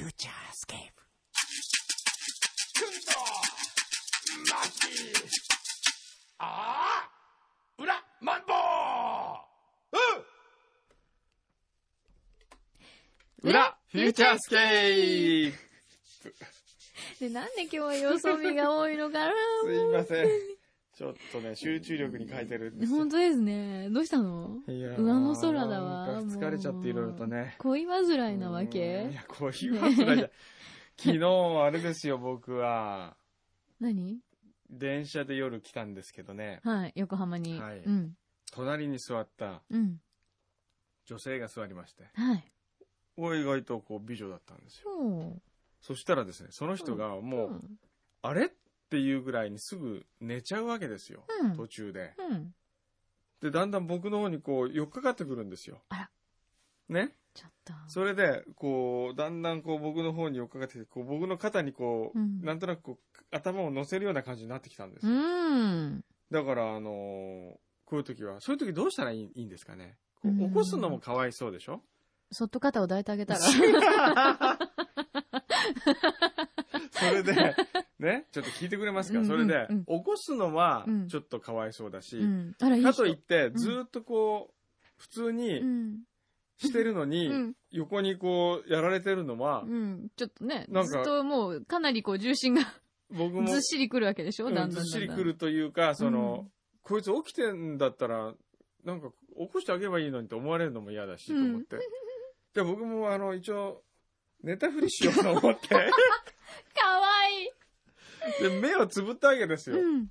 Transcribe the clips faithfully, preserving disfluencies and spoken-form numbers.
フューチャースケープ。くんとまきあーうらマンボウうらフューチャースケープで、なんで今日はよそ見が多いのかなすいません、ちょっとね集中力に欠いてるんですよ。本当ですね。どうしたの？いや上の空だわ。なんか疲れちゃっていろいろとね。恋煩いなわけ？いや恋煩いじゃない昨日あれですよ、僕は何？電車で夜来たんですけどね。はい、横浜に。はい。うん、隣に座った女性が座りまして。はい。お意外とこう美女だったんですよ。うん、そしたらですね、その人がもう、うん、あれ？っていうぐらいにすぐ寝ちゃうわけですよ、うん、途中で、うん、でだんだん僕の方にこう寄っかかってくるんですよ。あらね、ちょっとそれでこうだんだんこう僕の方に寄っかかってきて、こう僕の肩にこう、うん、なんとなくこう頭を乗せるような感じになってきたんですよ、うん、だからあのー、こういう時はそういう時どうしたらいい、いいんですかね。こう起こすのもかわいそうでしょ。そっと肩を抱いてあげたらそれでね、ちょっと聞いてくれますか、うんうんうん、それで起こすのはちょっとかわいそうだし、うんうん、かといってずっとこう、うん、普通にしてるのに、うん、横にこうやられてるのは、うん、ちょっとね、なんかずっともうかなりこう重心が僕もずっしりくるわけでしょ、うん、だんだんだんだんずっしりくるというか、その、うん、こいつ起きてんだったらなんか起こしてあげればいいのにと思われるのも嫌だしと思って、うん、で僕もあの一応寝たふりしようと思ってで目をつぶったわけですよ、うん、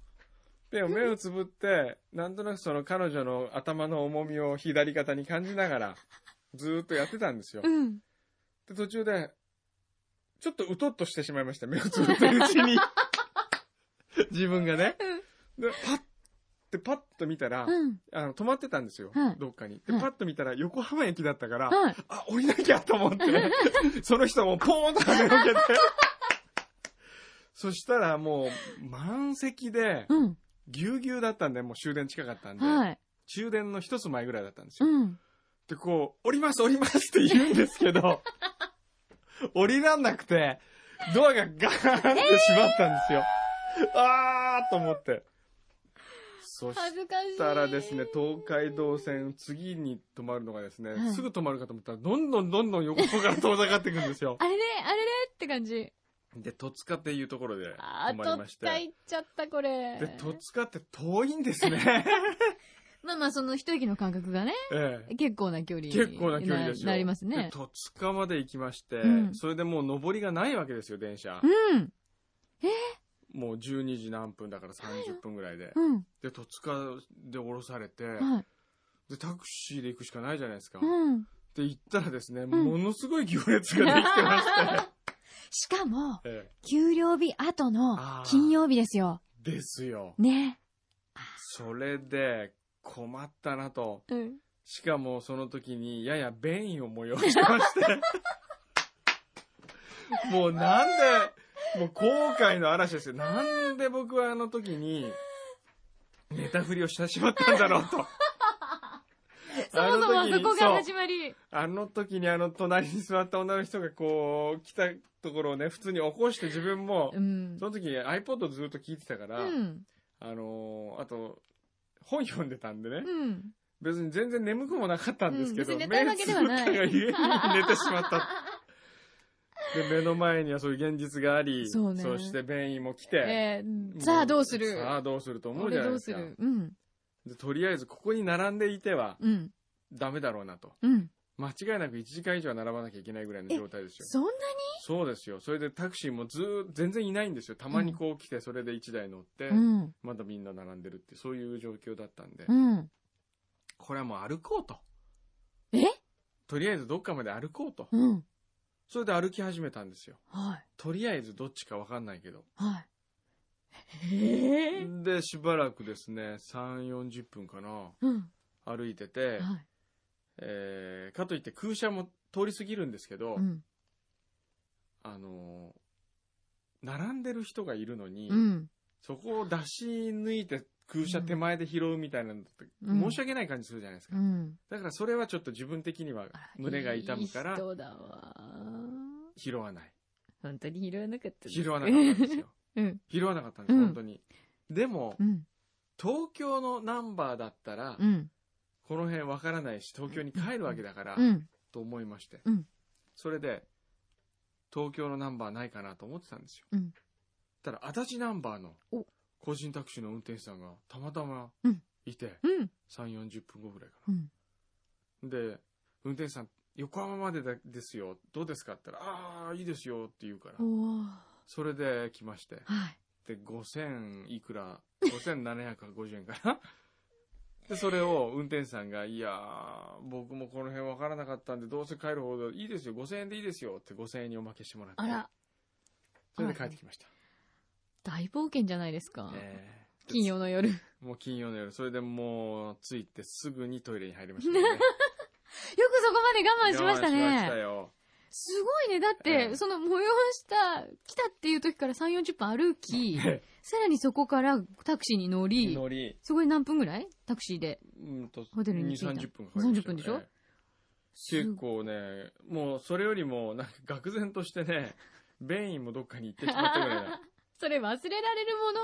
で目をつぶってなんとなくその彼女の頭の重みを左肩に感じながらずっとやってたんですよ、うん、で途中でちょっとうとっとしてしまいました。目をつぶってるうちに自分がね、うん、でパッてパッと見たら、うん、あの止まってたんですよ、はい、どっかにで、はい、パッと見たら横浜駅だったから、はい、あ降りなきゃと思ってその人もポーンと跳ね抜けてそしたらもう満席でぎゅうぎゅうだったんで、もう終電近かったんで、はい、終電の一つ前ぐらいだったんですよ、うん、でこう降ります降りますって言うんですけど降りらんなくてドアがガーンって閉まったんですよ、えー、あーと思って、そしたらですね、東海道線次に止まるのがですね、はい、すぐ止まるかと思ったらどんどんどんどん横から遠ざかっていくんですよあれねあれねって感じで、戸塚っていうところで止まりまして、あ、戸塚行っちゃったこれ。で、戸塚って遠いんですね。まあまあその一駅の間隔がね、ええ、結構な距離、結構な距離ですよ。なりますね。で、戸塚まで行きまして、うん、それでもう上りがないわけですよ電車。うん。え？もうじゅうにじ何分だからさんじゅっぷんぐらいで、うん、で戸塚で降ろされて、はい、でタクシーで行くしかないじゃないですか。うん、で行ったらですね、うん、ものすごい行列ができてまして。しかも、ええ、給料日後の金曜日ですよ。ですよ。ね。それで困ったなと、うん。しかもその時にやや便意を催してまして。もうなんで、もう後悔の嵐ですよ。なんで僕はあの時に寝たふりをしてしまったんだろうと。そもそもそこが始まり。あの時にあの隣に座った女の人がこう来たところをね、普通に起こして自分も、うん、その時 iPod ずっと聞いてたから、うん、あのー、あと本読んでたんでね、うん、別に全然眠くもなかったんですけど、うん、別に寝たわけではない。目をつぶったがゆえに寝てしまった。で目の前にはそういう現実があり、そ, ね、そして便意も来て、えー、さあどうする？さあどうすると思うじゃないですか。でとりあえずここに並んでいてはダメだろうなと、うん、間違いなくいちじかん以上は並ばなきゃいけないぐらいの状態ですよ。そんなに？そうですよ。それでタクシーもず全然いないんですよ。たまにこう来てそれでいちだい乗って、うん、まだみんな並んでるってそういう状況だったんで、うん、これはもう歩こうと、えとりあえずどっかまで歩こうと、うん、それで歩き始めたんですよ、はい、とりあえずどっちか分かんないけど、はい、えー、でしばらくですね さん,よんじゅっぷん 分かな、うん、歩いてて、はい、えー、かといって空車も通り過ぎるんですけど、うん、あのー、並んでる人がいるのに、うん、そこを出し抜いて空車手前で拾うみたいなのって、うん、申し訳ない感じするじゃないですか、うん、だからそれはちょっと自分的には胸が痛むから、いい人だわ拾わない。本当に拾わなかった。拾わなかったんですよ。うん、拾わなかったんです、本当に。うん、でも、うん、東京のナンバーだったら、うん、この辺わからないし、東京に帰るわけだから、うん、と思いまして、うん、それで、東京のナンバーないかなと思ってたんですよ。うん、ただ、足立ナンバーの個人タクシーの運転手さんがたまたまいて、うん、さんじゅう、よんじゅっぷんごぐらいかな。うん、で、運転手さん、横浜までですよ、どうですかって言ったら、ああ、いいですよって言うから、それで来まして、はい、で、ごせんいくら、ごせんななひゃくごじゅうえんかな。で、それを運転手さんが、いやー、僕もこの辺分からなかったんで、どうせ帰るほどいいですよ、ごせんえんでいいですよってごせんえんにおまけしてもらって、あら、それで帰ってきました。大冒険じゃないですか。えー、金曜の夜。もう金曜の夜、それでもう着いてすぐにトイレに入りましたね。よくそこまで我慢しましたね。我慢しましたよ。すごいね。だって、ええ、その催した、来たっていう時からさんじゅう、よんじゅっぷん歩き、さらにそこからタクシーに乗り、乗りそこに何分ぐらいタクシーで、うんとホテルに着いたにじゅう、さんじゅっぷんかかりましたね。さんじゅっぷんでしょ、ええ、結構ね、もうそれよりも、なんか愕然としてね、便意もどっかに行ってしまったぐらいだ。それ忘れられるもの、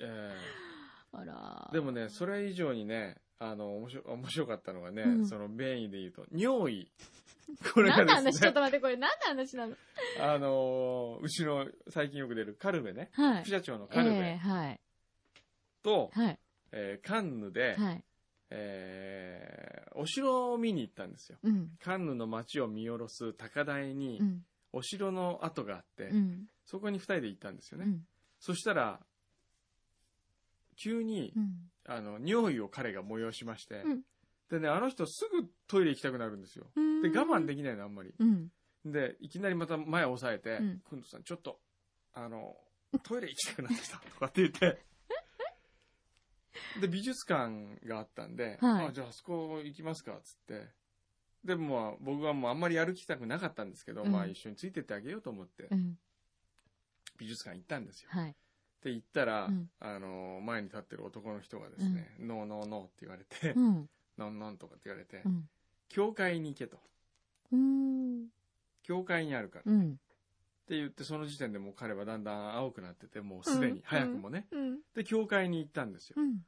ええ、あら。でもね、それ以上にね、あの、面白、面白かったのがね、うん、その便意で言うと、尿意。これがですね。何の話？ちょっと待って、これ何の話なの？あのー、うちの最近よく出るカルベね。はい。副社長のカルベ。えー、はい。と、はい。えー、カンヌで、はい。えー、お城を見に行ったんですよ。うん。カンヌの街を見下ろす高台に、うん、お城の跡があって、うん、そこに二人で行ったんですよね。うん、そしたら、急に、うん、あの、尿意を彼が催しまして、うん、でね、あの人すぐトイレ行きたくなるんですよ。で、我慢できないの、あんまり。うん、で、いきなりまた前を押さえて、うん、くんどさん、ちょっと、あの、トイレ行きたくなってきた、とかって言って。で、美術館があったんで、はい、あ、じゃああそこ行きますか、つって。で、まあ、僕はもうあんまり歩きたくなかったんですけど、うん、まあ、一緒についてってあげようと思って、うん、美術館行ったんですよ。はいって言ったら、うん、あの前に立ってる男の人がですね、うん、ノーノーノーって言われて、うん、ノンノンとかって言われて、うん、教会に行けと、うーん、教会にあるから、うん、って言って、その時点でもう彼はだんだん青くなってて、もうすでに、うん、早くもね、うん、で教会に行ったんですよ、うん、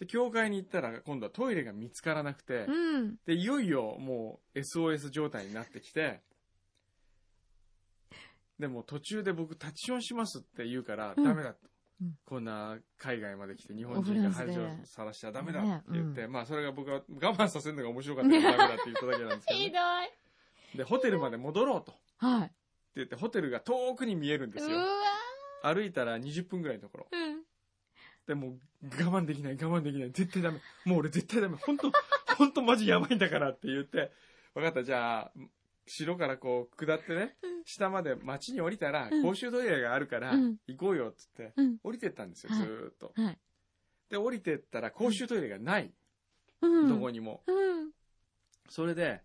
で教会に行ったら今度はトイレが見つからなくて、うん、でいよいよもう エスオーエス 状態になってきてでも途中で僕立ちションしますって言うから、うん、ダメだと、うん、こんな海外まで来て日本人が恥をさらしちゃダメだって言って、うん、まあそれが僕は我慢させるのが面白かったからダメだって言っただけなんですけど、ね、ひどい。でホテルまで戻ろうと、はい、って言ってホテルが遠くに見えるんですよ。うわ、歩いたらにじゅっぷんぐらいのところ、うん、でも我慢できない我慢できない絶対ダメ、もう俺絶対ダメ、本当本当マジやばいんだからって言って、分かった、じゃあ城からこう下ってね、下まで町に降りたら公衆トイレがあるから行こうよっつって降りてったんですよ、ずーっと。で降りてったら公衆トイレがない、どこにも。それで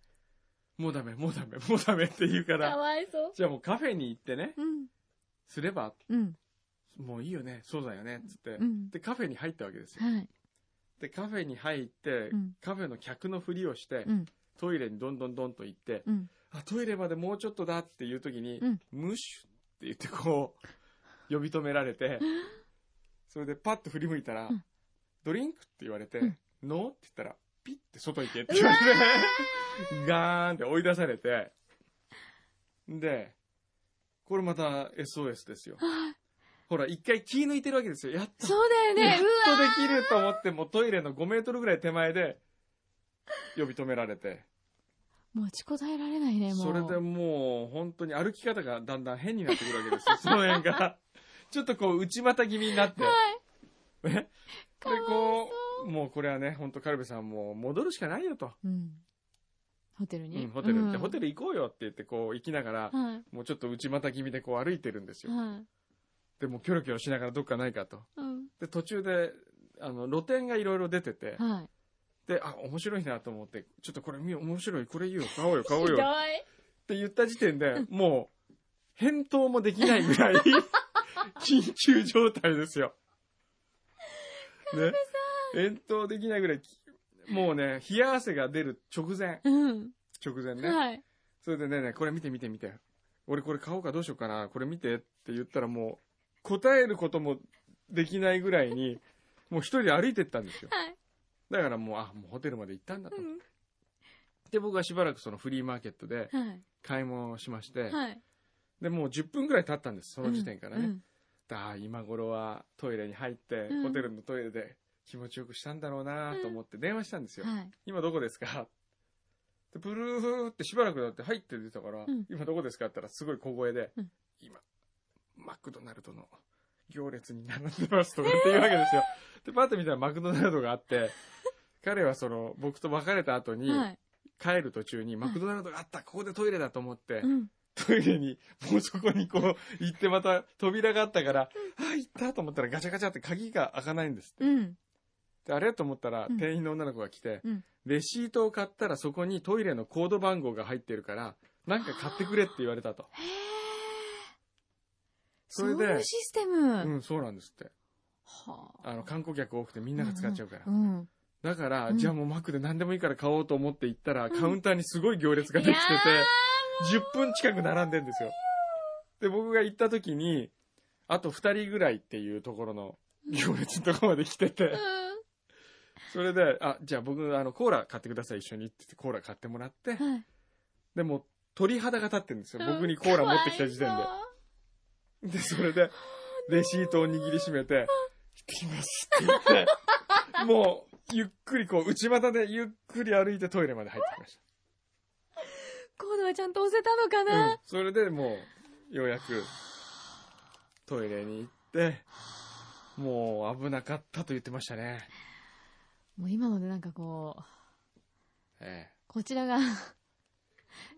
もうダメもうダメもうダメって言うから、かわいそう、じゃあもうカフェに行ってねすればもういいよね、そうだよねっつって、でカフェに入ったわけですよ。でカフェに入ってカフェの客のふりをしてトイレにどんどんどんと行って。あ、トイレまでもうちょっとだっていう時に、うん、ムシュって言ってこう、呼び止められて、それでパッと振り向いたら、うん、ドリンクって言われて、うん、ノーって言ったら、ピッて外行けって言われて、ガーンって追い出されて、で、これまた エスオーエス ですよ。ほら、一回気抜いてるわけですよ。やっと。そうだよね。やっとできると思って、もうトイレのごメートルぐらい手前で、呼び止められて、持ちこたえられないね、もう。それでもう、本当に歩き方がだんだん変になってくるわけですよ、その辺が。ちょっとこう、内股気味になって。はい。ね。で、こう、もうこれはね、本当カルベさんも戻るしかないよと。うん。ホテルに。うん、ホテルって、うん、ホテル行こうよって言って、こう、行きながら、はい、もうちょっと内股気味でこう歩いてるんですよ。はい。で、もうキョロキョロしながらどっかないかと。うん。で、途中で、あの、露店がいろいろ出てて、はい。で、あ、面白いなと思って、ちょっとこれ見よう、面白い、これいいよ、買おうよ、買おうよ。って言った時点で、もう、返答もできないぐらい、緊急状態ですよ。ね。返答できないぐらい、もうね、冷や汗が出る直前。うん、直前ね。はい。それでね、これ見て見て見て。俺これ買おうかどうしようかな、これ見てって言ったらもう答えることもできないぐらいにもう一人で歩いてったんですよ、はい、だからもうあもうホテルまで行ったんだと、うん、で僕はしばらくそのフリーマーケットで買い物をしまして、はい、でもうじゅっぷんぐらい経ったんですその時点からね、うんうん、だ今頃はトイレに入って、うん、ホテルのトイレで気持ちよくしたんだろうなと思って電話したんですよ、うんはい、今どこですかでブルーってしばらくだって入って出たから、うん、今どこですかって言ったらすごい小声で、うん、今マクドナルドの行列に並んでますとかっていうわけですよ、えー、でパッと見たらマクドナルドがあって彼はその僕と別れた後に、はい、帰る途中にマクドナルドがあった、はい、ここでトイレだと思って、うん、トイレにもうそこにこう行ってまた扉があったから、うん、あ行ったと思ったらガチャガチャって鍵が開かないんですって、うんあれと思ったら店員の女の子が来て、うん、レシートを買ったらそこにトイレのコード番号が入ってるからなんか買ってくれって言われたと。へー。それでそういうシステム。うんそうなんですって。はあ。あの観光客多くてみんなが使っちゃうから。うんうん、だから、うん、じゃあもうマックで何でもいいから買おうと思って行ったら、うん、カウンターにすごい行列ができててじゅっぷん近く並んでるんですよ。で僕が行った時にあとふたりぐらいっていうところの行列のところまで来てて。うんそれで、あ、じゃあ僕、あの、コーラ買ってください、一緒にって言って、コーラ買ってもらって、はい、でも、鳥肌が立ってるんですよ。僕にコーラ持ってきた時点で。で、それで、レシートを握りしめて、行ってきますって言って、もう、ゆっくりこう、内股でゆっくり歩いてトイレまで入ってきました。コードはちゃんと押せたのかな、うん、それでもう、ようやく、トイレに行って、もう危なかったと言ってましたね。もう今のでなんかこう、ええ、こちらが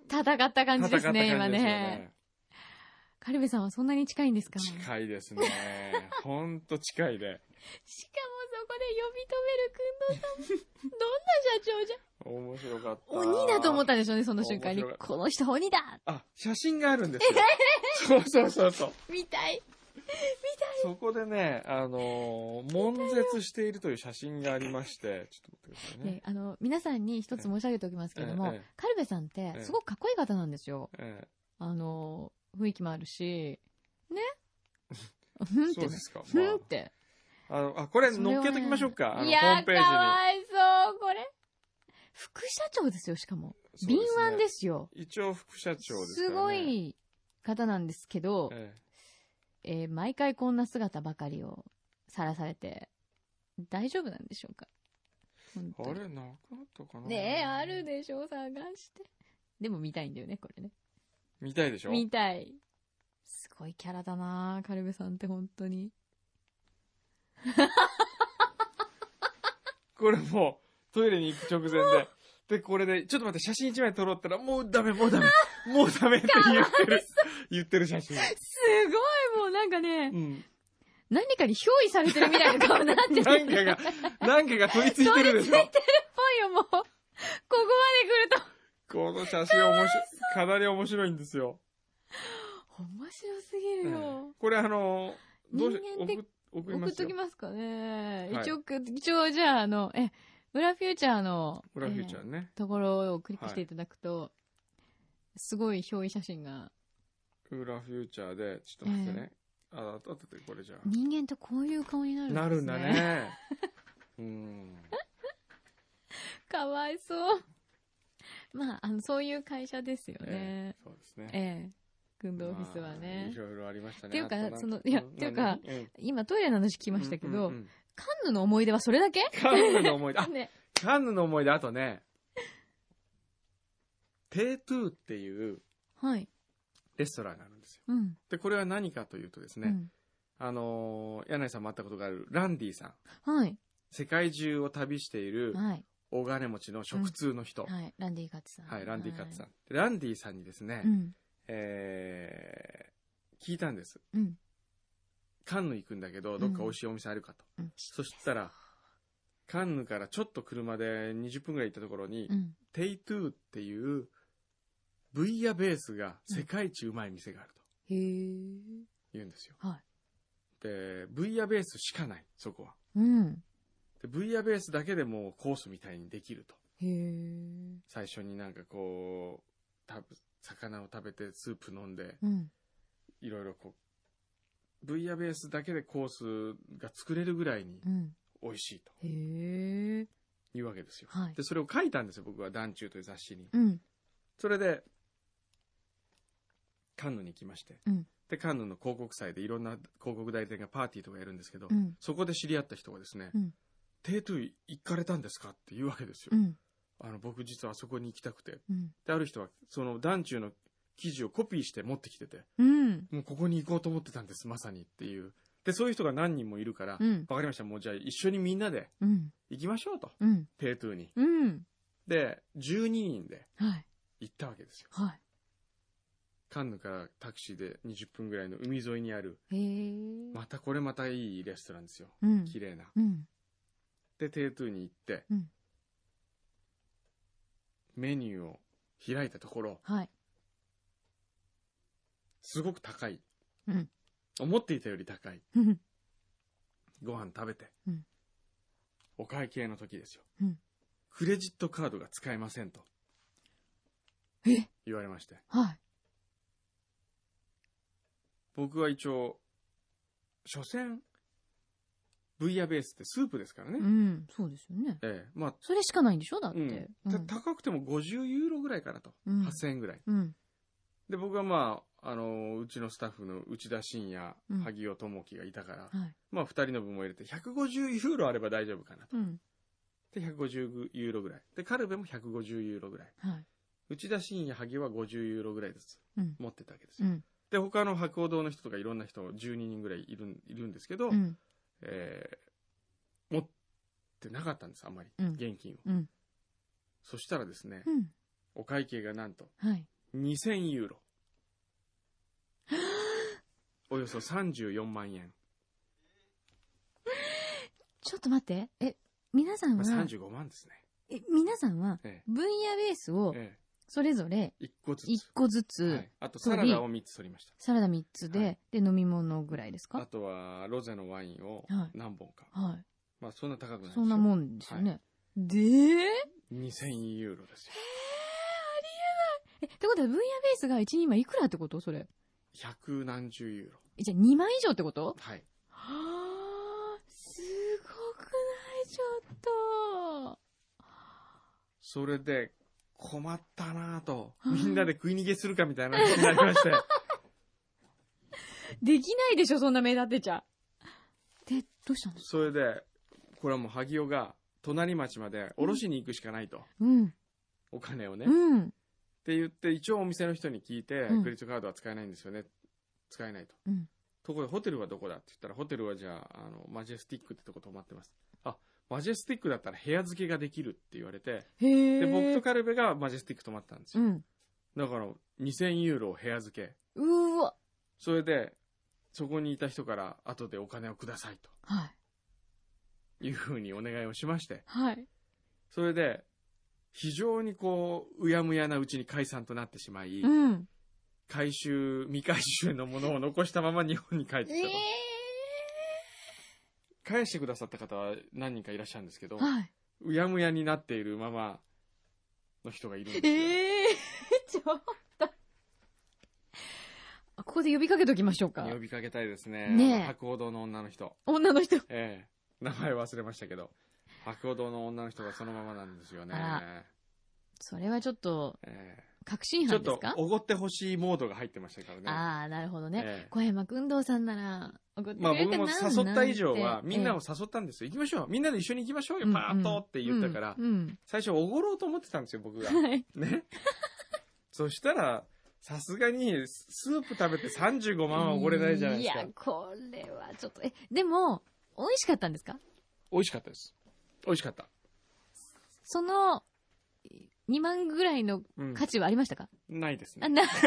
戦った感じですね、今ね。カルベさんはそんなに近いんですか？近いですね。ほんと近いで。しかもそこで呼び止めるくんどさん、どんな社長じゃ。面白かった。鬼だと思ったんでしょうね、その瞬間に。この人鬼だ。あ、写真があるんですよ。そうそうそうそう。見たい。そこでね、あのー、悶絶しているという写真がありまして、ちょっと待ってくださいね。あの、皆さんに一つ申し上げておきますけれども、ええええ、カルベさんってすごくかっこいい方なんですよ。ええ、あのー、雰囲気もあるし、ね。ふんって、ね。そうですか。ふんって。まあ、あの、あ、これ乗っけときましょうか。ね、あの、ホームページに。いや、かわいそう、これ。副社長ですよ、しかも。敏腕ですよ。一応副社長ですからね。すごい方なんですけど、えええー、毎回こんな姿ばかりをさらされて大丈夫なんでしょうか。あれなくなったかな。ねえあるでしょ探して。でも見たいんだよねこれね。見たいでしょ。見たい。すごいキャラだなカルベさんって本当に。これもうトイレに行く直前ででこれでちょっと待って写真一枚撮ろうったらもうダメもうダメもうダメって言ってる言ってる写真。すごい。もうなんかね、うん、何かに憑依されてるみたいな顔になってる。何かが、何かが取り付いてるでしょ。取り付いてるっぽいよ、もう。ここまで来ると。この写真面白い、かなり面白いんですよ。面白すぎるよ。うん、これあの、どうし、送、送りますよ。送っときますかね。はい、一応、一応じゃああの、え、裏フューチャーの、裏フューチャーね、えー。ところをクリックしていただくと、はい、すごい憑依写真が。裏フューチャーで、ちょっと待ってね。えー、あ、あとでこれじゃあ。人間ってこういう顔になるんですね。なるんだね。うん。かわいそう。まあ、あの、そういう会社ですよね。えー、そうですね。ええー。軍道オフィスはね。いろいろありましたね。っていうか、その、いや、っていうか、今トイレの話聞きましたけど、うんうんうん、カンヌの思い出はそれだけ？カンヌの思い出。あ、ね、カンヌの思い出、あとね、テイトゥーっていう、はい。レストランがあるんですよ、うん、でこれは何かというとですね、うん、あのー、柳井さんも会ったことがあるランディさん、はい、世界中を旅している大金持ちの食通の人、うんはい、ランディカッツさん、はい、ランディカッツさん、はい、ランディさんにですね、うんえー、聞いたんです、うん、カンヌ行くんだけどどっかおいしいお店あるかと、うん、そしたらカンヌからちょっと車でにじゅっぷんぐらい行ったところに、うん、テイトゥーっていうブイヤベースが世界一うまい店があると言うんですよ、うんはい、でブイヤベースしかないそこは、うん、でブイヤベースだけでもコースみたいにできるとへ最初になんかこうた魚を食べてスープ飲んで、うん、いろいろこうブイヤベースだけでコースが作れるぐらいに美味しいと、うん、いうわけですよ、はい、でそれを書いたんですよ僕は団中という雑誌に、うん、それでカンヌに行きまして、うん、でカンヌの広告祭でいろんな広告代理店がパーティーとかやるんですけど、うん、そこで知り合った人がですね、うん、テイトゥ行かれたんですかっていうわけですよ、うん、あの僕実はあそこに行きたくて、うん、である人はその団中の記事をコピーして持ってきてて、うん、もうここに行こうと思ってたんですまさにっていう、でそういう人が何人もいるから、うん、わかりました、もうじゃあ一緒にみんなで行きましょうと、うん、テイトゥに、うん、でじゅうににんで行ったわけですよ、はいはい、カンヌからタクシーでにじゅっぷんぐらいの海沿いにある、またこれまたいいレストランですよ、うん、綺麗な、うん、でテイトゥに行って、うん、メニューを開いたところ、はい、すごく高い、うん、思っていたより高い、うん、ご飯食べて、うん、お会計の時ですよ、うん、クレジットカードが使えませんとえ言われまして、はい、僕は一応所詮ブイヤベースってスープですからね、うん、そうですよね、ええ、まあ、それしかないんでしょだって、うんうん、高くてもごじゅうユーロぐらいかなと、うん、はっせんえんぐらい、うん、で僕はまあ、あのうちのスタッフの内田信也、うん、萩尾智樹がいたから、はい、まあふたりの分も入れてひゃくごじゅうユーロあれば大丈夫かなと、うん、でひゃくごじゅうユーロぐらいでカルベもひゃくごじゅうユーロぐらい、はい、内田信也萩尾はごじゅうユーロぐらいずつ持ってたわけですよ、うんうん、で他の博報堂の人とかいろんな人じゅうににんぐらいい る, いるんですけど、うん、えー、持ってなかったんですあまり、うん、現金を、うん、そしたらですね、うん、お会計がなんと、はい、にせんユーロおよそさんじゅうよんまんえんちょっと待ってえ皆さんは、まあ、さんじゅうごまんですねえ皆さんは分野ベースを、ええそれぞれいっこずつ、いっこずつ、はい、あとサラダをみっつ取りました。サラダみっつ で,、はい、で飲み物ぐらいですか。あとはロゼのワインを何本か、はいはい、まあそんな高くないですよ。そんなもんですよね、はい、でにせんユーロですよ。えー、ありえない。えってことは分野ベースがいちにん今いくらってこと？それひゃくなんじゅうユーロ。えじゃあにまん以上ってこと？はい。はーすごくない？ちょっとそれで困ったなぁと、みんなで食い逃げするかみたいなことになりましてできないでしょそんな目立てちゃ。でどうしたの？それでこれはもう萩尾が隣町までおろしに行くしかないと、うん、お金をね、うん、って言って一応お店の人に聞いて、うん、クレジットカードは使えないんですよね、使えないと、うん、ところでホテルはどこだって言ったらホテルはじゃあ、 あのマジェスティックってとこ泊まってます。あマジェスティックだったら部屋付けができるって言われて、で僕とカルベがマジェスティック泊まったんですよ、うん、だからにせんユーロを部屋付け。うわ。それでそこにいた人から後でお金をくださいと、はい、いうふうにお願いをしまして、はい、それで非常にこううやむやなうちに解散となってしまい、うん、回収未回収のものを残したまま日本に帰ってきたと、えー返してくださった方は何人かいらっしゃるんですけど、はい、うやむやになっているままの人がいるんですよ。えー、ちょっとここで呼びかけときましょうか。呼びかけたいですね。ねえ博報堂の女の人女の人、えー、名前忘れましたけど博報堂の女の人がそのままなんですよね。それはちょっと、えー確信犯ですか？ちょっとおごってほしいモードが入ってましたからね。ああなるほどね、ええ、小山君堂さんならおごってくれるかな。まあ僕も誘った以上はみんなを誘ったんですよ、ええ、行きましょうみんなで一緒に行きましょうよ、うんうん、パーッとって言ったから、うんうん、最初おごろうと思ってたんですよ僕が、はい、ねそしたらさすがにスープ食べてさんじゅうごまんはおごれないじゃないですか。いやこれはちょっとえでも美味しかったんですか？美味しかったです。美味しかった。そのにまんぐらいの価値はありましたか？うん、ないですね。あな い, ない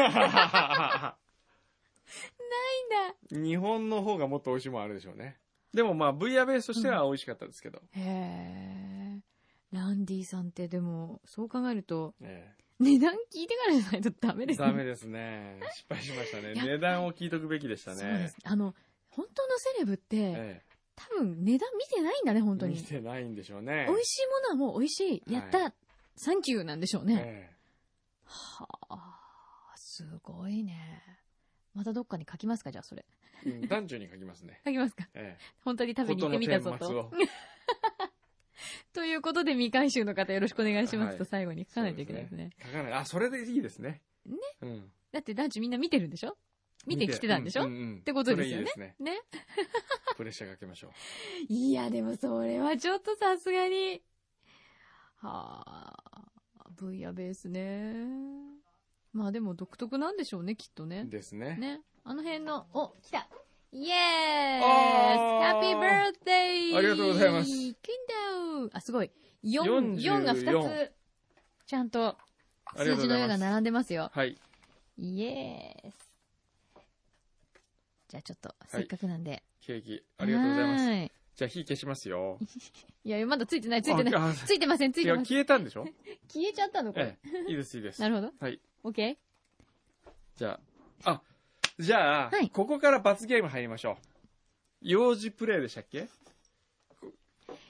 んだ。日本の方がもっと美味しいもんあるでしょうね。でもまあブイヤベースとしては美味しかったですけど、うん、へえ。ランディさんってでもそう考えると、えー、値段聞いてからじゃないとダメですね。ダメですね。失敗しましたね。値段を聞いとくべきでしたね。そうですね。あの本当のセレブって、えー多分値段見てないんだね。本当に見てないんでしょうね。美味しいものはもう美味しいやった、はい、サンキューなんでしょうね、ええ、はあすごいね。またどっかに書きますか、じゃあそれ。うん、男女に書きますね。書きますか、ええ、本当に食べに行ってみたぞと。ということで、未回収の方よろしくお願いしますと最後に書かないといけないですね。はい、ですね、書かない。あ、それでいいですね。ね。うん、だって男女みんな見てるんでしょ、見てきてたんでしょ、うんうんうん、ってことですよね。いいですね。ね。プレッシャーかけましょう。いや、でもそれはちょっとさすがに。はぁ、分野ベースね。まあでも独特なんでしょうね、きっとね。ですね。ね。あの辺の、お、来た。イエーイ、ハッピーバースデー、ありがとうございます。キンダウ、あ、すごい。よん、よんがふたつ、ちゃんと数字のようが並んでますよ。はい。イエーイ。じゃあちょっと、せっかくなんで、はい。ケーキ、ありがとうございます。はい。じゃあ火消しますよ。いや、まだついてない、ついてない。ついてません、ついてません。いや、消えたんでしょ消えちゃったのこれ、ええ。いいです、いいです。なるほど。はい。オッケー。じゃあ、あ、じゃあ、はい、ここから罰ゲーム入りましょう。幼児プレイでしたっけ？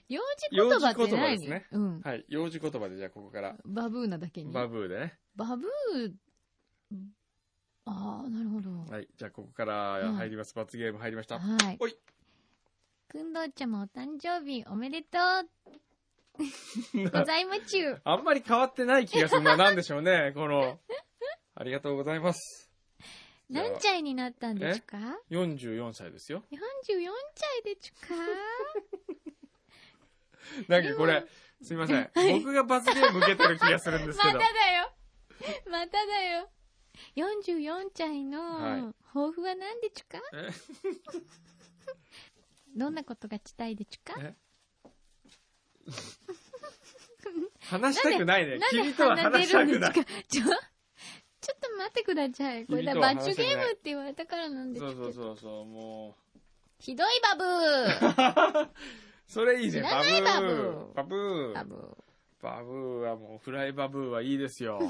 幼児言葉って何？幼児言葉ですね。うん。はい。幼児言葉で、じゃあここから。バブーなだけに。バブーでね。バブー、ああ、なるほど。はい。じゃあここから入ります。うん、罰ゲーム入りました。はい。おい。くんどうちゃんもお誕生日おめでとう。ございまちゅ。あんまり変わってない気がするな。なんでしょうね。この、ありがとうございます。何歳になったんですか？ よんじゅうよん 歳ですよ。よんじゅうよんさいでちゅか。なんかこれ、すいません。はい、僕が罰ゲーム受けてる気がするんですけど。まただよ。まただよ。よんじゅうよんさいの抱負は何でちゅか？どんなことがしたいでちゅか？話したくないね。君とは話したくない。ちょ、ちょっと待ってください。これだ、罰ゲームって言われたからなんですけど。そうそうそう、もう。ひどいバブー。それいいね。バブー。バブー。バブー。バブー。バブーはもう、フライバブーはいいですよ。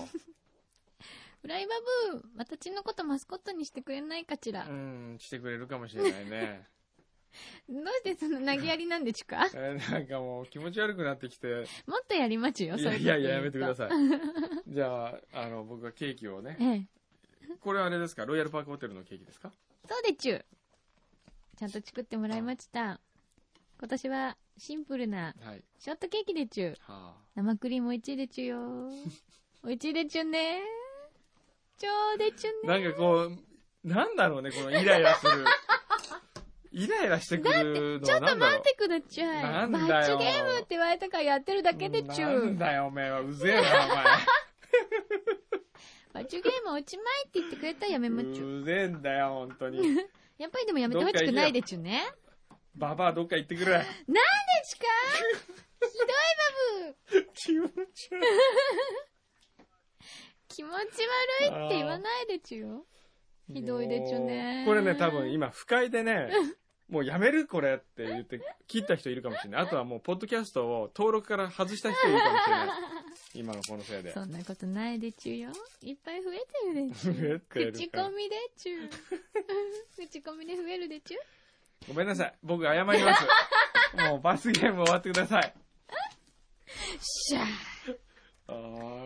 フライバブー、私のことマスコットにしてくれないかしら。うん、してくれるかもしれないね。どうしてその投げやりなんでちゅか？えー、なんかもう気持ち悪くなってきて。もっとやりまちゅよ、それ。いやいや、やめてください。じゃあ、あの、僕はケーキをね。ええ、これはあれですか？ロイヤルパークホテルのケーキですか？そうでちゅ。ちゃんと作ってもらいました。今年はシンプルなショートケーキでちゅ。はい、生クリームおいちいでちゅよ。おいちいでちゅね。ちょうでちゅね。なんかこう、なんだろうね、このイライラする。イライラしてくるのは何だろう。だってちょっと待ってくだちゅい。なんだよ。バッチゲームって言われたからやってるだけでちゅ。なんだよおめえは、うぜえなお前。バッチゲーム落ちまいって言ってくれたらやめまちゅ。うぜえんだよ本当に。やっぱりでもやめてほしくないでちゅね。ババアどっか行ってくれ。なんでちゅか。ひどいバブ。気持ち悪い。気持ち悪いって言わないでちゅよ。ひどいでちゅね。これね多分今不快でね。もうやめるこれって言って切った人いるかもしれない。あとはもうポッドキャストを登録から外した人いるかもしれない。今のこのせいで。そんなことないでちゅよ。いっぱい増えてるでちゅ。増えてる。口コミでちゅ。口コミで増えるでちゅ。ごめんなさい。僕謝ります。もう罰ゲーム終わってください。しゃー。あ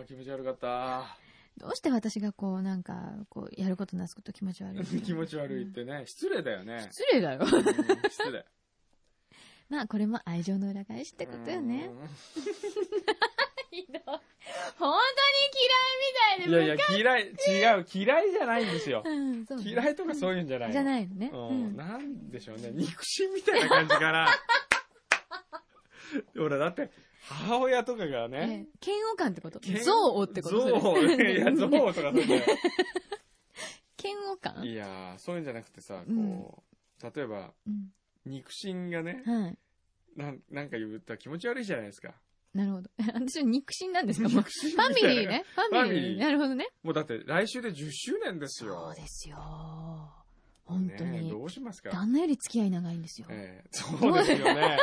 ー気持ち悪かった。どうして私がこうなんかこうやることなすこと気持ち悪い気持ち悪いってね、失礼だよね。失礼だよ。失礼。まあこれも愛情の裏返しってことよね。ひどい。本当に嫌いみたいで。いやいや嫌い、違う、嫌いじゃないんですよ。うんそうね、嫌いとかそういうんじゃない。じゃないのね、うんうん。なんでしょうね、肉親みたいな感じかな。ほらだって。母親とかがね、ええ、嫌悪感ってこと、憎悪ってことですよね。いや、憎悪とかそういう。嫌悪感？いや、そういうんじゃなくてさ、こう、うん、例えば、うん、肉親がね、はい、な、なんか言ったら気持ち悪いじゃないですか。なるほど。私は肉親なんですか？もうファミリーね。ファミリー。なるほどね。もうだって来週でじゅっしゅうねんですよ。そうですよ。本当に。ね、どうしますか？旦那より付き合い長いんですよ。ええ、そうですよね。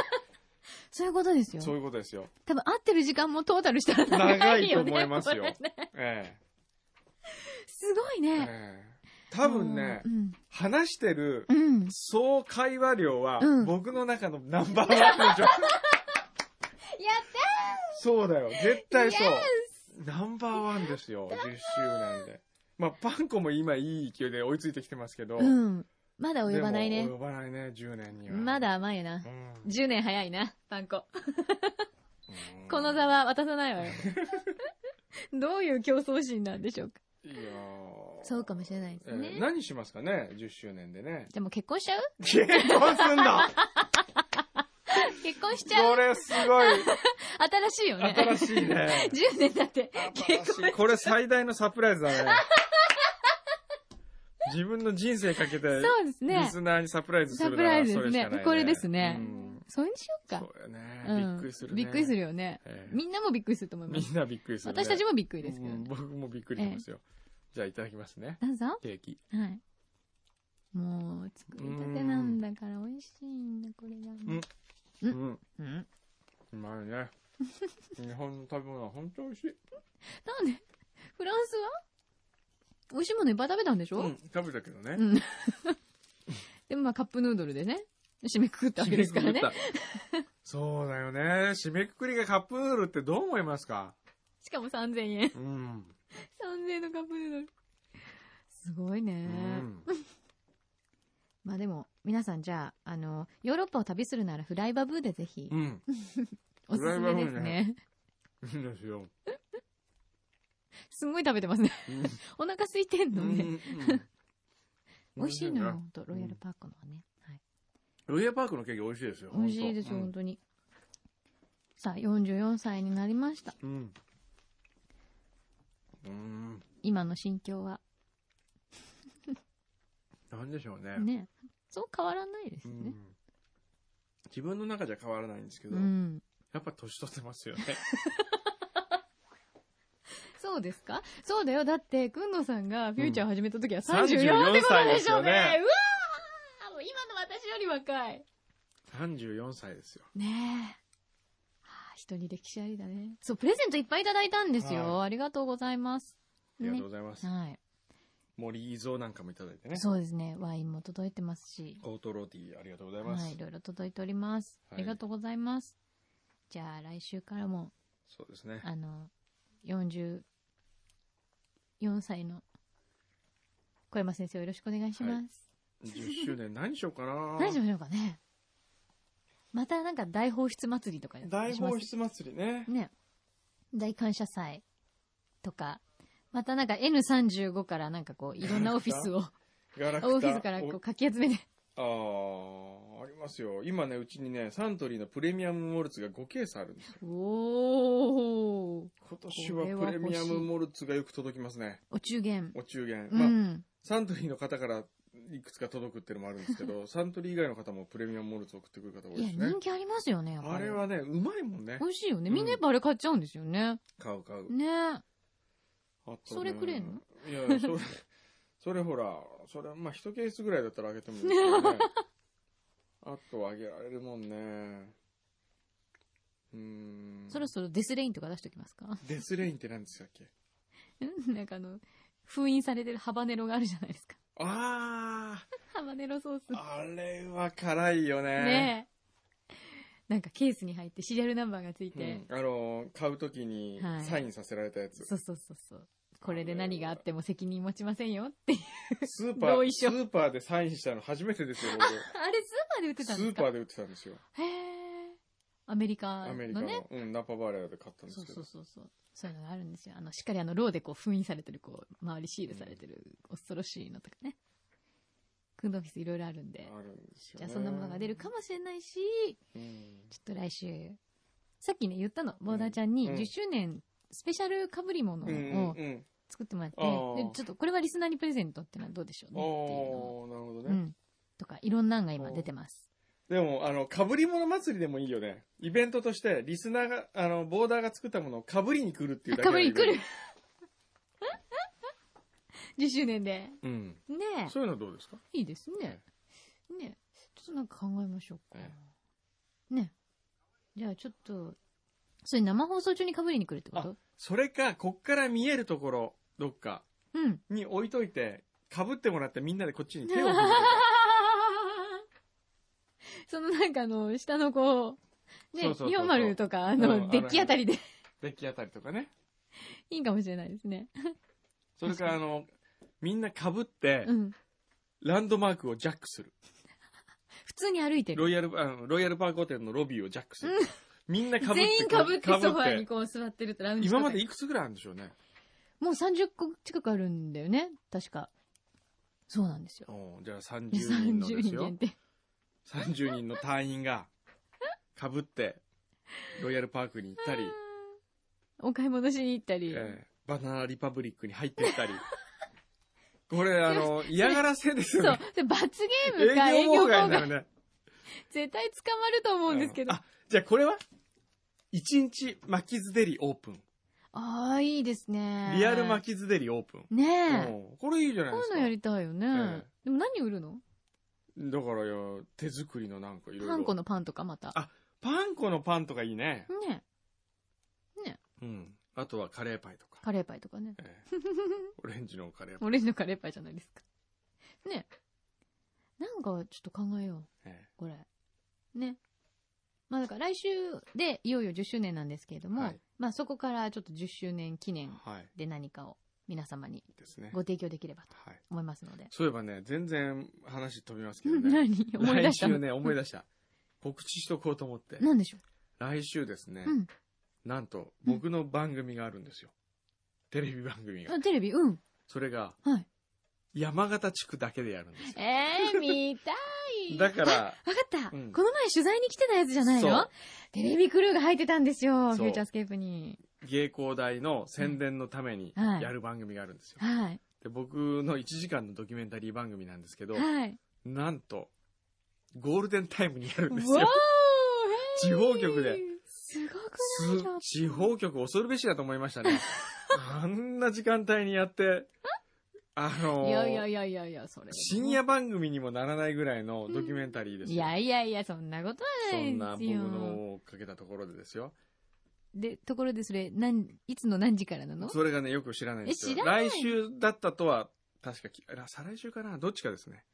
そういうことですよ。そういうことですよ。多分会ってる時間もトータルしたら長いよ、ね、長いと思いますよ。ねええ、すごいね。ええ、多分ね、うん、話してる総会話量は、うん、僕の中のナンバーワンの状態。やったー。そうだよ、絶対そう。ナンバーワンですよ、じゅっしゅうねんで。まあ、パンコも今いい勢いで追いついてきてますけど、うん、まだ及ばないね。及ばないね、じゅうねんには。まだ甘いな。うん、じゅうねん早いな、パンコ。この座は渡さないわよ。どういう競争心なんでしょうか。いやそうかもしれないですね、えー。何しますかね、じゅっしゅうねんでね。でも結婚しちゃう？結婚すんだ。結婚しちゃう。これすごい。新しいよね。新しいね。じゅうねんだって結婚。これ最大のサプライズだね。自分の人生かけて、そうですね。リスナーにサプライズするならそれしかないね。サプライズですね。これですね。それにしようか。そうよね、うん。びっくりするね。びっくりするよね、えー。みんなもびっくりすると思います。みんなびっくりする、ね。私たちもびっくりですけど、ねうん。僕もびっくりしますよ。えー、じゃあいただきますね。どうぞ。ケーキ。はい。もう作りたてなんだから美味しいんだこれが。うん。うん。うん。うまいね。日本の食べ物は本当美味しい。なんでフランスは美味しいものいっぱい食べたんでしょ？うん、食べたけどね。うん、でもまあカップヌードルでね。締めくくったわけですからね。そうだよね。締めくくりがカップヌードルってどう思いますか？しかもさんぜんえん。うん。さんぜんえんのカップヌードル。すごいね。うん、まあでも、皆さんじゃあ、あの、ヨーロッパを旅するならフライバブーでぜひ。うん。おすすめですね。いいですよ。すごい食べてますね。うん、お腹空いてんのね。うんうん、美味しいのよ、ほんと、ロイヤルパークのはね。ロイヤルパークのケーキ美味しいですよ。美味しいですよ、うん、本当に。さあ、よんじゅうよんさいになりました。うん。うーん今の心境は。なんでしょうね。ね。そう変わらないですよね。自分の中じゃ変わらないんですけど、うん、やっぱ年取ってますよね。そうですか？そうだよ。だって、くんのさんがフューチャーを始めた時はさんじゅうよんってことでしょうね。うん、さんじゅうよんさいですよね。うわ私より若い。さんじゅうよんさいですよ。ねえ。はあ、人に歴史ありだね。そう、プレゼントいっぱいいただいたんですよ。はい、ありがとうございます、ね。ありがとうございます。はい。森伊蔵なんかもいただいてね。そうですね。ワインも届いてますし。オートローティー、ありがとうございます。はい、いろいろ届いております。はい、ありがとうございます。じゃあ、来週からも。そうですね。あの、よんじゅうよんさいの小山先生をよろしくお願いします。はい、じゅっしゅうねん何しようかな。何しましょうかね。またなんか大放出祭りとかやってます。大放出祭りね。ね。大感謝祭とか、またなんか エヌさんじゅうご からなんかこういろんなオフィスを、オフィスからこうかき集めて。ああ、ありますよ。今ね、うちにね、サントリーのプレミアムモルツがごケースあるんですよ。おー。今年はプレミアムモルツがよく届きますね。お中元。お中元。まあ、うん、サントリーの方から、いくつか届くっていうのもあるんですけど、サントリー以外の方もプレミアムモルツ送ってくる方多いですね。いや、人気ありますよね、やっぱり。あれはね、うまいもんね。美味しいよね。みんなやっぱあれ買っちゃうんですよね。うん、買う買う。ねえ。それくれんの？いやいや、それ、それほら、それ、まあ、一ケースぐらいだったらあげてもいいですけどね。あとあげられるもんね。うーん。そろそろデスレインとか出しときますか？デスレインって何でしたっけ？なんかあの、封印されてるハバネロがあるじゃないですか。ああハバネロソース。あれは辛いよね。ねえ。なんかケースに入ってシリアルナンバーがついて。うん、あのー、買うときにサインさせられたやつ。はい、そうそうそうそう。これで何があっても責任持ちませんよっていう。スーパー、スーパーでサインしたの初めてですよ、僕。あ、あれスーパーで売ってたんですか？スーパーで売ってたんですよ。へえ。アメリカのね。アメリカの、うん、ナパバレアで買ったんですけど。そうそうそうそう。そういうのがあるんですよ。あの、しっかりあの、ローでこう、封印されてる、こう、周りシールされてる、恐ろしいのとかね。クンドオフィスいろいろあるんで。あるんですよね。じゃあ、そんなものが出るかもしれないし、うん、ちょっと来週、さっきね、言ったの、ボーダーちゃんにじゅっしゅうねんスペシャルかぶり物を作ってもらって、うんうんうん、でちょっとこれはリスナーにプレゼントってのはどうでしょうねっていうの。なるほどね、うん。とか、いろんなのが今出てます。でも、あの、かぶり物祭りでもいいよね。イベントとして、リスナーが、あの、ボーダーが作ったものをかぶりに来るっていうだけで。かぶりに来るじゅっしゅうねんで。うん。ねえ。そういうのはどうですか？いいですね。ねえ。ちょっとなんか考えましょうか。ねえ。ねえ、じゃあちょっと、それ生放送中にかぶりに来るってこと？あ、それか、こっから見えるところ、どっか。うん。に置いといて、かぶってもらってみんなでこっちに手を振る。そのなんかあの、下のこう、ね、そうそうそうそうにひゃくとか、あの、うん、デッキあたりで。デッキあたりとかね。いいかもしれないですね。それからあの、みんな被って、うん、ランドマークをジャックする。普通に歩いてるロイヤルあのロイヤルパークホテルのロビーをジャックする、うん、みんな被って全員被ってソファーにこう座ってるとラウンジ今までいくつぐらいあるんでしょうね。もうさんじゅっこ近くあるんだよね確か。そうなんですよ。じゃあさんじゅうにんのですよ。さんじゅうにん限定さんじゅうにんの隊員が被ってロイヤルパークに行ったりお買い物しに行ったり、えー、バナナリパブリックに入っていったりこれあの嫌がらせですよね。そう罰ゲームか営業妨害になるね。絶対捕まると思うんですけど、うん、あじゃあこれはいちにち巻きずデリオープン。ああいいですね。リアル巻きずデリオープンねえ。これいいじゃないですか。こういうのやりたいよね、えー、でも何売るのだからいや手作りのなんかいろいろパン粉のパンとかまたあパン粉のパンとかいいねねねうんあとはカレーパイとかカレーパイとかね、えー、オレンジのカレーパイオレンジのカレーパイじゃないですかね。なんかちょっと考えよう、えー、これね。まあだから来週でいよいよじゅっしゅうねんなんですけれども、はい、まあそこからちょっとじゅっしゅうねん記念で何かを皆様にご提供できればと思いますので、はい、そういえばね全然話飛びますけどね何思い出した来週ね思い出した告知しとこうと思って何でしょう。来週ですね、うん、なんと僕の番組があるんですよ、うん、テレビ番組があテレビうんそれが、はい、山形地区だけでやるんですよ。えー見たいだからわかった、うん、この前取材に来てたやつじゃないの。テレビクルーが入ってたんですよフューチャースケープに。芸工大の宣伝のためにやる番組があるんですよ、うんはい、で僕のいちじかんのドキュメンタリー番組なんですけど、はい、なんとゴールデンタイムにやるんですよ地方局で。すごくない？地方局恐るべしだと思いましたねあんな時間帯にやってあのー、いやいやいやいやいやそれ深夜番組にもならないぐらいのドキュメンタリーです、うん、いやいやいやそんなことはないですよ。そんな僕のをかけたところでですよ。でところでそれ何いつの何時からなの。それがねよく知らないんですよ。来週だったとは確か再来週かなどっちかですね。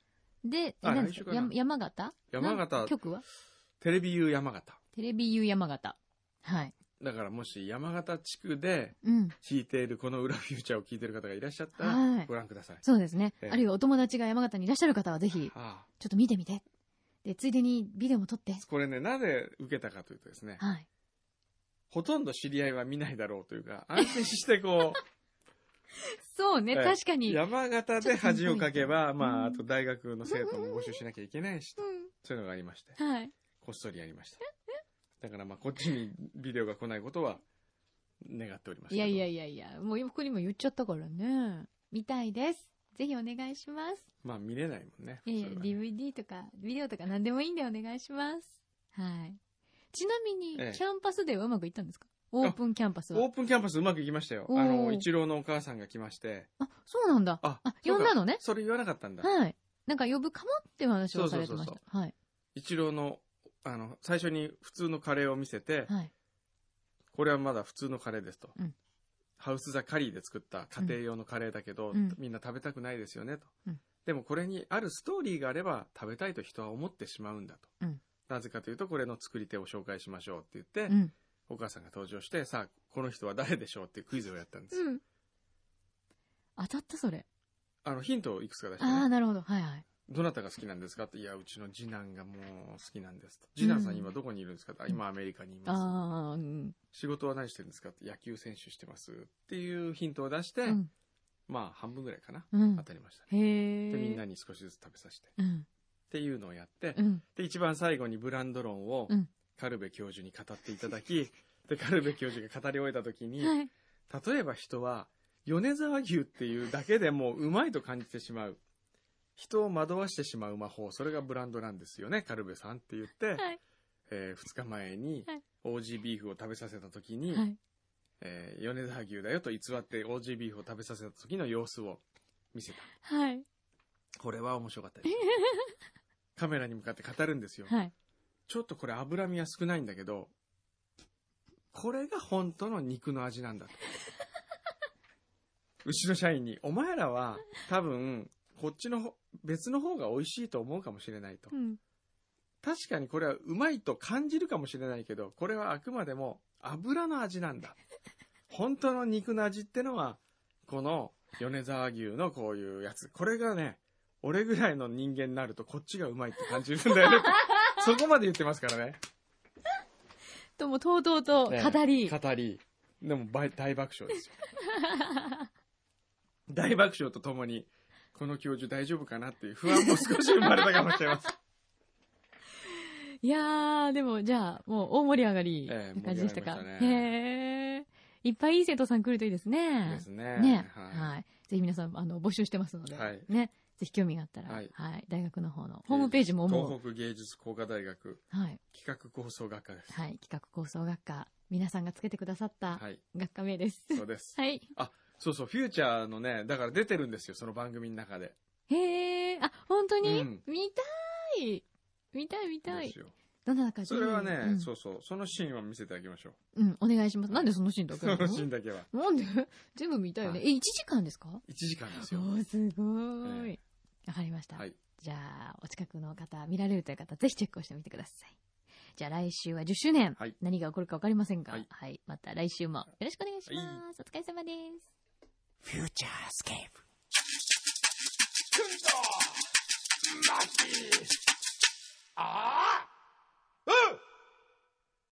であ来週かな山形山形局はテレビ U 山形テレビ U 山形はい。だからもし山形地区で聴いているこの裏フューチャーを聴いている方がいらっしゃったらご覧ください、はい、そうですね、えー、あるいはお友達が山形にいらっしゃる方はぜひちょっと見てみてでついでにビデオも撮ってこれねなぜ受けたかというとですね、はいほとんど知り合いは見ないだろうというか安心してこうそうね、えー、確かに山形で恥をかけばまああと大学の生徒も募集しなきゃいけないし、うん、そういうのがありまして、はい、こっそりやりました。だからまあこっちにビデオが来ないことは願っておりますけど。いやいやいやいやもうここにも言っちゃったからね見たいですぜひお願いします。まあ見れないもんね、えー、ディーブイディー とかビデオとか何でもいいんでお願いします。はいちなみに、ええ、キャンパスデーはうまくいったんですか。オープンキャンパスはオープンキャンパスうまくいきましたよ。あの一郎のお母さんが来まして。あそうなんだ。ああ呼んだのね。それ言わなかったんだ。はいなんか呼ぶかもって話をされてました。そうそうそうそう、はい、一郎のあの最初に普通のカレーを見せて、はい、これはまだ普通のカレーですと、うん、ハウスザカリーで作った家庭用のカレーだけど、うん、みんな食べたくないですよねと、うん、でもこれにあるストーリーがあれば食べたいと人は思ってしまうんだと、うんなぜかというとこれの作り手を紹介しましょうって言って、うん、お母さんが登場してさあこの人は誰でしょうっていうクイズをやったんですよ、うん、当たったそれ。あのヒントをいくつか出して、ね、ああなるほどはいはい。どなたが好きなんですかっていやうちの次男がもう好きなんですと。次男さん今どこにいるんですかって、うん、今アメリカにいます、あ、うん、仕事は何してるんですかって野球選手してますっていうヒントを出して、うん、まあ半分ぐらいかな、うん、当たりました、ね、へでみんなに少しずつ食べさせて、うんっていうのをやって、うん、で一番最後にブランド論をカルベ教授に語っていただき、うん、でカルベ教授が語り終えた時に、はい、例えば人は米沢牛っていうだけでもううまいと感じてしまう人を惑わしてしまう魔法それがブランドなんですよねカルベさんって言って、はいえー、ふつかまえにオージービーフを食べさせた時に、はいえー、米沢牛だよと偽ってオージービーフを食べさせた時の様子を見せた、はい、これは面白かったですカメラに向かって語るんですよ、はい、ちょっとこれ脂身は少ないんだけどこれが本当の肉の味なんだとうちの社員にお前らは多分こっちの別の方が美味しいと思うかもしれないと、うん、確かにこれはうまいと感じるかもしれないけどこれはあくまでも脂の味なんだ本当の肉の味ってのはこの米沢牛のこういうやつ。これがね、俺ぐらいの人間になるとこっちがうまいって感じるんだよね。そこまで言ってますからね。ともとうとうと語り、ね、語りでも大爆笑ですよ。大爆笑とともにこの教授大丈夫かなっていう不安も少し生まれたかもしれません。いやーでもじゃあもう大盛り上がりな感じでしたか、えー盛り上がりましたね、へー、いっぱいいい生徒さん来るといいですね。ですね。ね、はいはい、ぜひ皆さんあの募集してますので、はい、ね、ぜひ興味があったら、はいはい、大学の方のホームページももう東北芸術工科大学、はい、企画構想学科です、はい、企画構想学科、皆さんがつけてくださった学科名です、はい、そうです、はい、あ、そうそう、フューチャーのね、だから出てるんですよ、その番組の中で。へー、あ、本当に、うん、見たい見たい見たい。どんな感じ？それはね、うん、そうそう、そのシーンは見せてあげましょう。うん、お願いします。なんでそのシーンだけは？そのシーンだけは。なんで？全部見たいよね。はい、え、いちじかんですか？ いち 時間ですよ。お、すごーい。えー、わかりました。はい。じゃあ、お近くの方、見られるという方、ぜひチェックをしてみてください。じゃあ来週はじゅっしゅうねん。はい、何が起こるかわかりませんが、はい、はい。また来週もよろしくお願いします。はい、お疲れ様です。フューチャースケープ。くんとマッキー。